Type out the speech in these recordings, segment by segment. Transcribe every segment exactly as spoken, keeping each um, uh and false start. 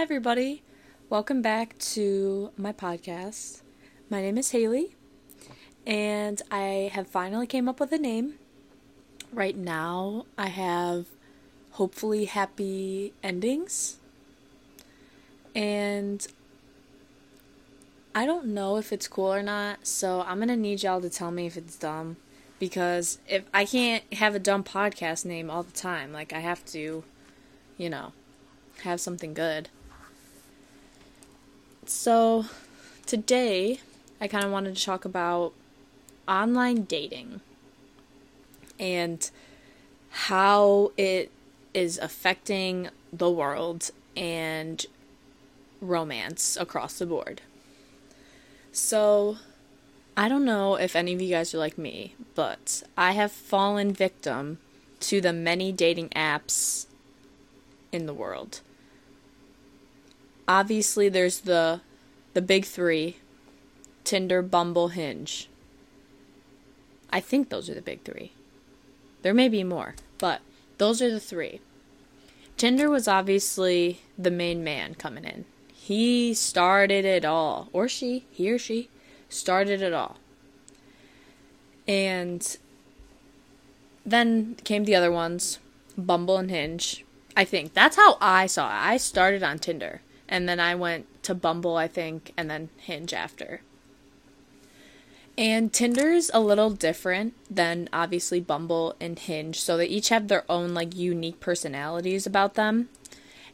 Hi everybody, welcome back to my podcast. My name is Haley, and I have finally came up with a name. Right now I have hopefully happy endings, and I don't know if it's cool or not, so I'm gonna need y'all to tell me if it's dumb, because if I can't have a dumb podcast name all the time, like I have to, you know, have something good. So today, I kind of wanted to talk about online dating and how it is affecting the world and romance across the board. So, I don't know if any of you guys are like me, but I have fallen victim to the many dating apps in the world. Obviously, there's the the big three, Tinder, Bumble, Hinge. I think those are the big three. There may be more, but those are the three. Tinder was obviously the main man coming in. He started it all. Or she, he or she, started it all. And then came the other ones, Bumble and Hinge. I think. That's how I saw it. I started on Tinder, and then I went to Bumble, I think, and then Hinge after. And Tinder's a little different than, obviously, Bumble and Hinge, so they each have their own, like, unique personalities about them.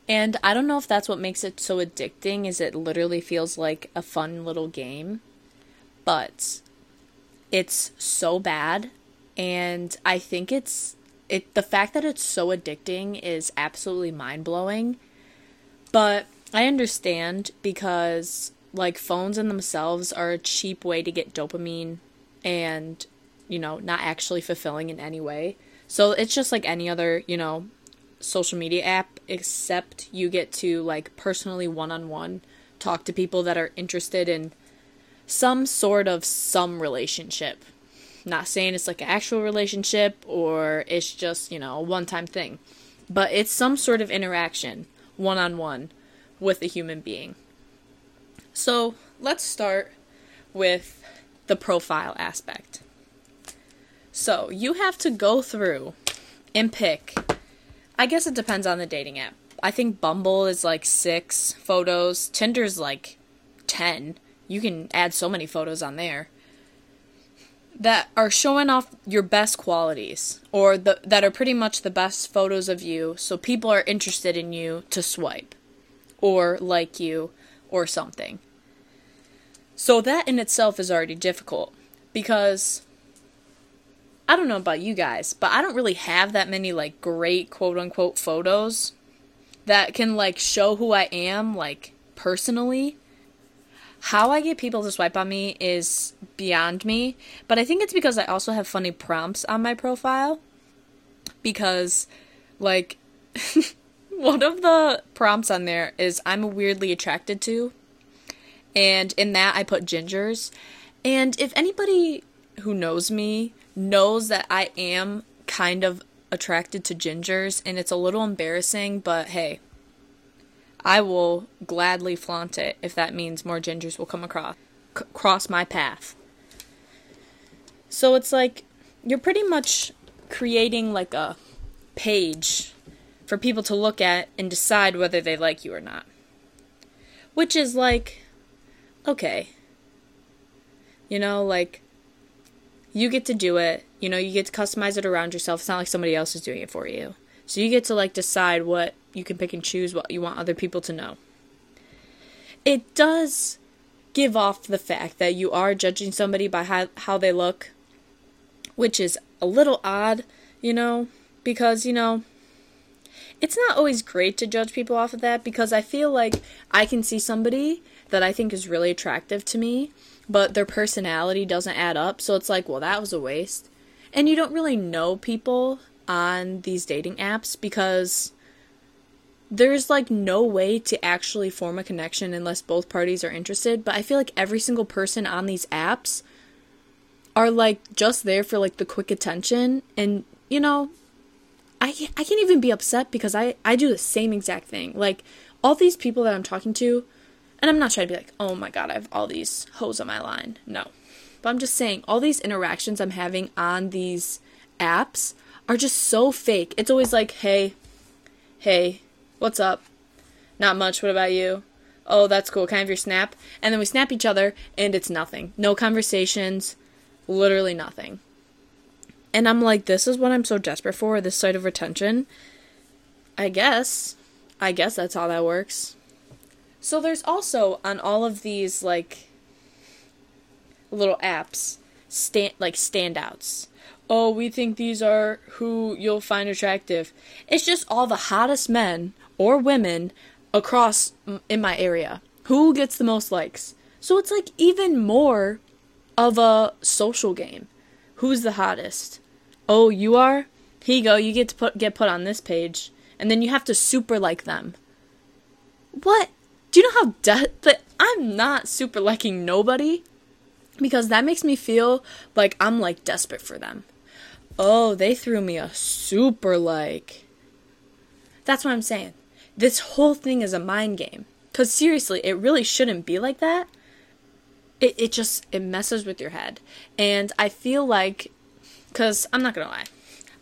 And I don't know if that's what makes it so addicting, is it literally feels like a fun little game. But it's so bad, and I think it's It the fact that it's so addicting is absolutely mind-blowing, but I understand, because, like, phones in themselves are a cheap way to get dopamine and, you know, not actually fulfilling in any way. So it's just like any other, you know, social media app, except you get to, like, personally one-on-one talk to people that are interested in some sort of some relationship. Not saying it's like an actual relationship or it's just, you know, a one-time thing. But it's some sort of interaction, one-on-one, with a human being. So let's start with the profile aspect. So you have to go through and pick, I guess it depends on the dating app. I think Bumble is like six photos. Tinder's like ten. You can add so many photos on there that are showing off your best qualities, or the, that are pretty much the best photos of you, so people are interested in you to swipe, or like you, or something. So that in itself is already difficult, because, I don't know about you guys, but I don't really have that many, like, great quote-unquote photos that can, like, show who I am, like, personally. How I get people to swipe on me is beyond me, but I think it's because I also have funny prompts on my profile, because, like, one of the prompts on there is I'm weirdly attracted to, and in that I put gingers, and if anybody who knows me knows that I am kind of attracted to gingers, and it's a little embarrassing, but hey, I will gladly flaunt it if that means more gingers will come across c- cross my path. So it's like you're pretty much creating like a page for people to look at and decide whether they like you or not. Which is like, okay. You know, like, you get to do it. You know, you get to customize it around yourself. It's not like somebody else is doing it for you. So you get to, like, decide what you can pick and choose, what you want other people to know. It does give off the fact that you are judging somebody by how, how they look, which is a little odd, you know, because, you know, it's not always great to judge people off of that, because I feel like I can see somebody that I think is really attractive to me, but their personality doesn't add up, so it's like, well, that was a waste. And you don't really know people on these dating apps, because there's, like, no way to actually form a connection unless both parties are interested. But I feel like every single person on these apps are, like, just there for, like, the quick attention. And, you know, I, I can't even be upset, because I, I do the same exact thing. Like, all these people that I'm talking to, and I'm not trying to be like, oh my God, I have all these hoes on my line. No. But I'm just saying, all these interactions I'm having on these apps are just so fake. It's always like, hey, hey, what's up? Not much, what about you? Oh, that's cool, can I have your snap? And then we snap each other, and it's nothing. No conversations, literally nothing. And I'm like, this is what I'm so desperate for, this site of retention. I guess. I guess that's how that works. So there's also, on all of these, like, little apps, stand like, standouts. Oh, we think these are who you'll find attractive. It's just all the hottest men or women across in my area. Who gets the most likes? So it's, like, even more of a social game. Who's the hottest? Oh, you are? Here you go, you get to put, get put on this page. And then you have to super like them. What? Do you know how... De- but I'm not super liking nobody. Because that makes me feel like I'm, like, desperate for them. Oh, they threw me a super like. That's what I'm saying. This whole thing is a mind game. Because seriously, it really shouldn't be like that. It it just... It messes with your head. And I feel like... Because I'm not going to lie.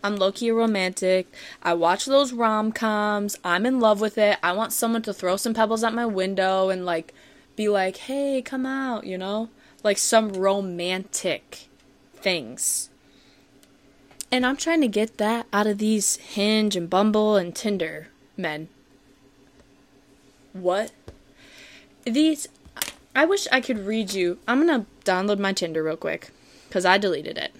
I'm low-key romantic. I watch those rom-coms. I'm in love with it. I want someone to throw some pebbles at my window and, like, be like, hey, come out, you know? Like, some romantic things. And I'm trying to get that out of these Hinge and Bumble and Tinder men. What? These, I wish I could read you. I'm going to download my Tinder real quick, because I deleted it.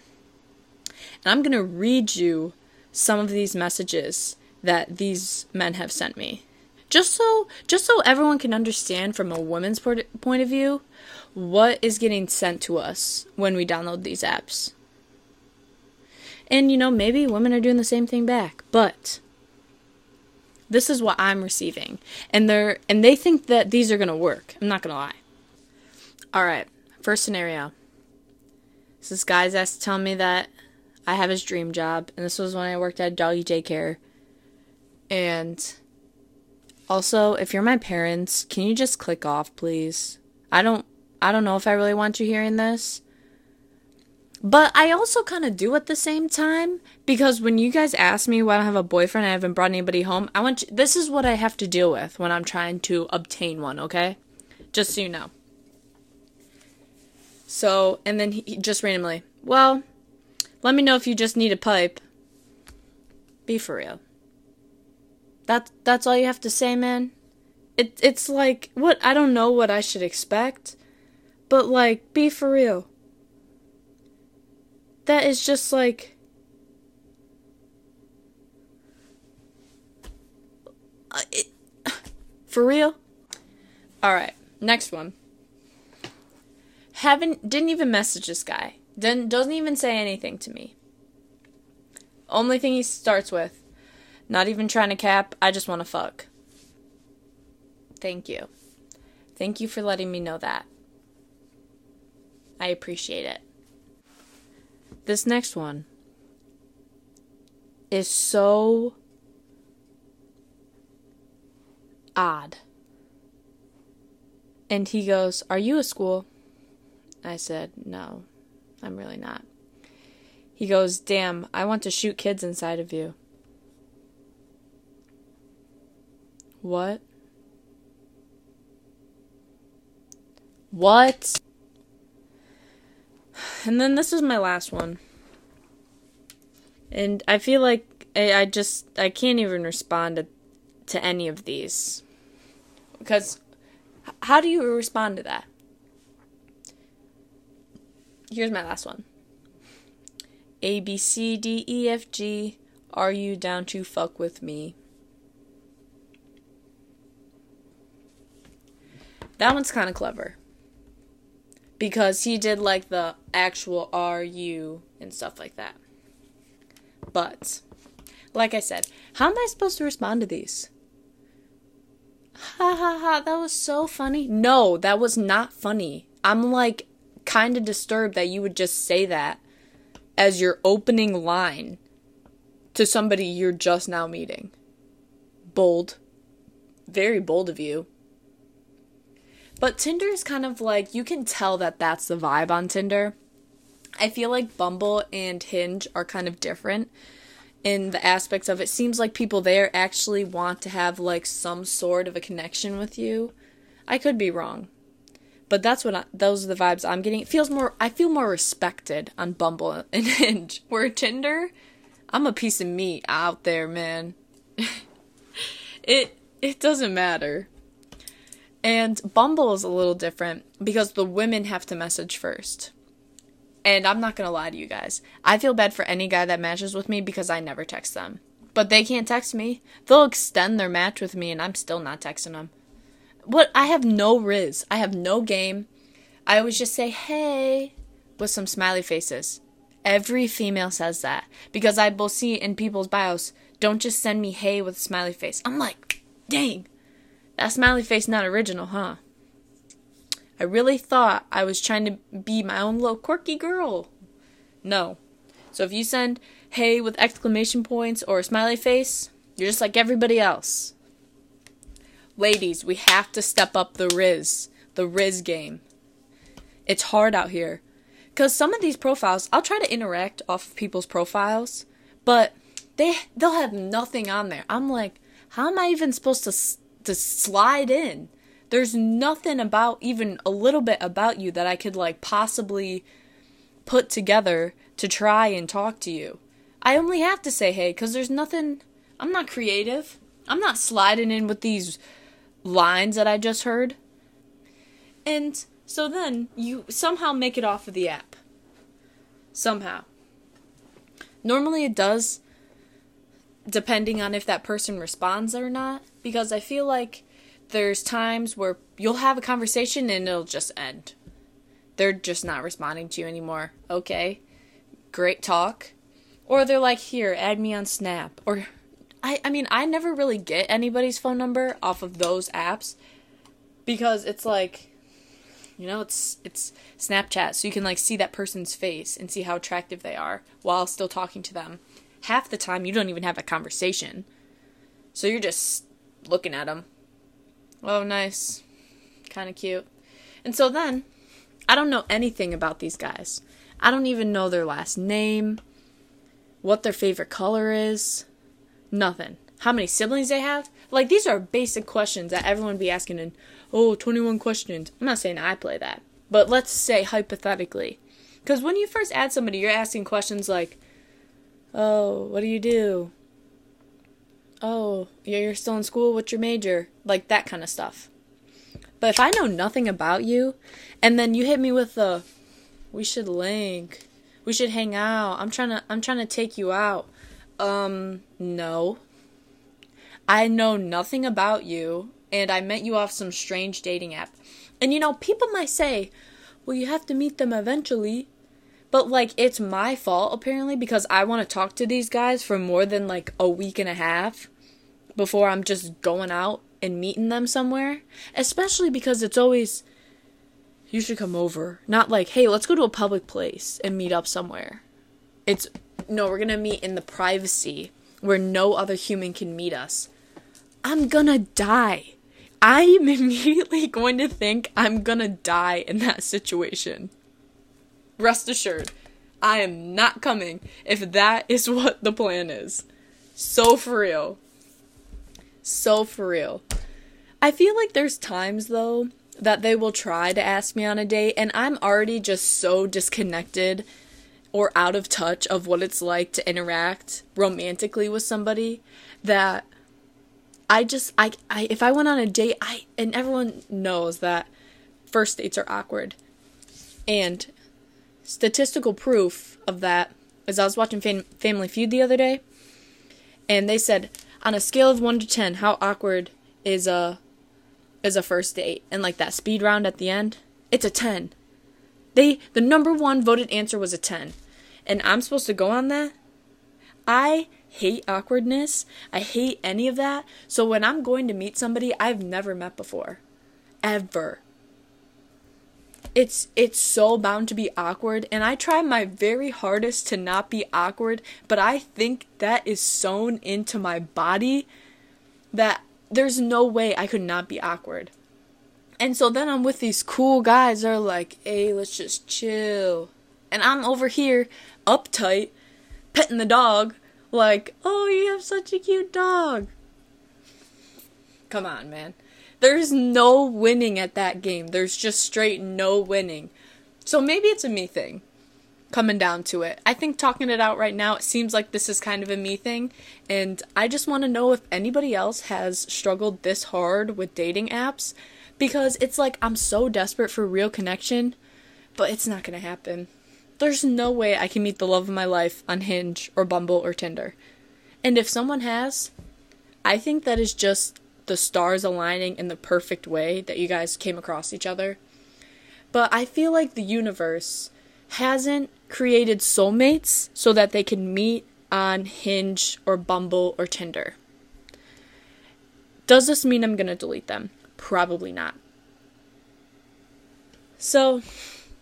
And I'm going to read you some of these messages that these men have sent me. Just so just so everyone can understand from a woman's port- point of view what is getting sent to us when we download these apps. And, you know, maybe women are doing the same thing back. But this is what I'm receiving. And, they're, and they think that these are going to work. I'm not going to lie. All right. First scenario. This guy's asked to tell me that I have his dream job, and this was when I worked at doggy daycare. And also, if you're my parents, can you just click off, please? I don't, I don't know if I really want you hearing this. But I also kind of do at the same time, because when you guys ask me why I don't have a boyfriend, I haven't brought anybody home, I want you, this is what I have to deal with when I'm trying to obtain one, okay? Just so you know. So, and then he, he just randomly, well... let me know if you just need a pipe. Be for real. That that's all you have to say, man? It it's like, what, I don't know what I should expect, but like, be for real. That is just like, it, for real? All right, next one. Haven't didn't even message this guy. Doesn't, doesn't even say anything to me. Only thing he starts with, not even trying to cap, I just want to fuck. Thank you. Thank you for letting me know that. I appreciate it. This next one is so odd. And he goes, are you a school? I said, no. I'm really not. He goes, damn, I want to shoot kids inside of you. What? What? And then this is my last one. And I feel like I, I just, I can't even respond to, to any of these. Because how do you respond to that? Here's my last one. A, B, C, D, E, F, G. Are you down to fuck with me? That one's kind of clever. Because he did like the actual are you and stuff like that. But, like I said, how am I supposed to respond to these? Ha ha ha, that was so funny. No, that was not funny. I'm like... kind of disturbed that you would just say that as your opening line to somebody you're just now meeting. Bold. very bold of you. But Tinder is kind of like, you can tell that that's the vibe on Tinder. I feel like Bumble and Hinge are kind of different in the aspects of it. Seems like people there actually want to have, like, some sort of a connection with you. I could be wrong. But that's what I, those are the vibes I'm getting. It feels more, I feel more respected on Bumble and Hinge. Where Tinder, I'm a piece of meat out there, man. It, it doesn't matter. And Bumble is a little different because the women have to message first. And I'm not going to lie to you guys. I feel bad for any guy that matches with me because I never text them. But they can't text me. They'll extend their match with me and I'm still not texting them. What? I have no riz. I have no game. I always just say, hey, with some smiley faces. Every female says that. Because I will see in people's bios, don't just send me hey with a smiley face. I'm like, dang. That smiley face not original, huh? I really thought I was trying to be my own little quirky girl. No. So if you send hey with exclamation points or a smiley face, you're just like everybody else. Ladies, we have to step up the riz. The riz game. It's hard out here. Because some of these profiles, I'll try to interact off of people's profiles, but they, they'll have nothing on there. I'm like, how am I even supposed to... St- to slide in? There's nothing about, even a little bit about you that I could, like, possibly put together to try and talk to you. I only have to say hey, because there's nothing, I'm not creative. I'm not sliding in with these lines that I just heard. And so then, you somehow make it off of the app. Somehow. Normally it does, depending on if that person responds or not. Because I feel like there's times where you'll have a conversation and it'll just end. They're just not responding to you anymore. Okay, great talk. Or they're like, here, add me on Snap. Or, I, I mean, I never really get anybody's phone number off of those apps. Because it's like, you know, it's it's Snapchat. So you can, like, see that person's face and see how attractive they are while still talking to them. Half the time, you don't even have a conversation. So you're just looking at them. Oh, nice. Kind of cute. And so then, I don't know anything about these guys. I don't even know their last name, what their favorite color is, nothing. How many siblings they have? Like, these are basic questions that everyone would be asking in, oh, twenty-one questions. I'm not saying I play that, but let's say hypothetically. Because when you first add somebody, you're asking questions like, oh, what do you do? Oh, you're still in school? What's your major? Like, that kind of stuff. But if I know nothing about you, and then you hit me with the, we should link, we should hang out, I'm trying to, I'm trying to take you out. Um, no. I know nothing about you, and I met you off some strange dating app. And, you know, people might say, well, you have to meet them eventually. But, like, it's my fault, apparently, because I want to talk to these guys for more than, like, a week and a half before I'm just going out and meeting them somewhere. Especially because it's always, you should come over. Not like, hey, let's go to a public place and meet up somewhere. It's, no, we're going to meet in the privacy where no other human can meet us. I'm going to die. I am immediately going to think I'm going to die in that situation. Rest assured, I am not coming if that is what the plan is. So for real. So for real. I feel like there's times, though, that they will try to ask me on a date, and I'm already just so disconnected or out of touch of what it's like to interact romantically with somebody that I just, I, I if I went on a date, I, and everyone knows that first dates are awkward. And statistical proof of that is I was watching Fam- Family Feud the other day, and they said, on a scale of one to ten, how awkward is a is a first date? And, like, that speed round at the end, it's a ten. They the number one voted answer was a ten. And I'm supposed to go on that? I hate awkwardness. I hate any of that. So when I'm going to meet somebody I've never met before, ever, It's it's so bound to be awkward, and I try my very hardest to not be awkward, but I think that is sewn into my body that there's no way I could not be awkward. And so then I'm with these cool guys that are like, hey, let's just chill. And I'm over here, uptight, petting the dog, like, oh, you have such a cute dog. Come on, man. There's no winning at that game. There's just straight no winning. So maybe it's a me thing, coming down to it. I think talking it out right now, it seems like this is kind of a me thing. And I just want to know if anybody else has struggled this hard with dating apps. Because it's like, I'm so desperate for real connection, but it's not going to happen. There's no way I can meet the love of my life on Hinge or Bumble or Tinder. And if someone has, I think that is just the stars aligning in the perfect way that you guys came across each other. But I feel like the universe hasn't created soulmates so that they can meet on Hinge or Bumble or Tinder. Does this mean I'm going to delete them? Probably not. So,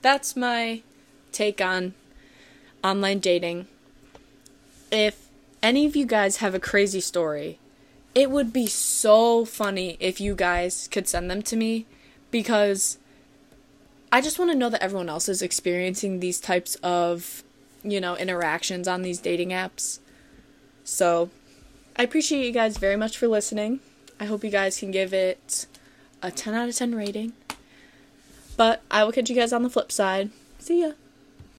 that's my take on online dating. If any of you guys have a crazy story, it would be so funny if you guys could send them to me, because I just want to know that everyone else is experiencing these types of, you know, interactions on these dating apps. So, I appreciate you guys very much for listening. I hope you guys can give it a ten out of ten rating. But I will catch you guys on the flip side. See ya!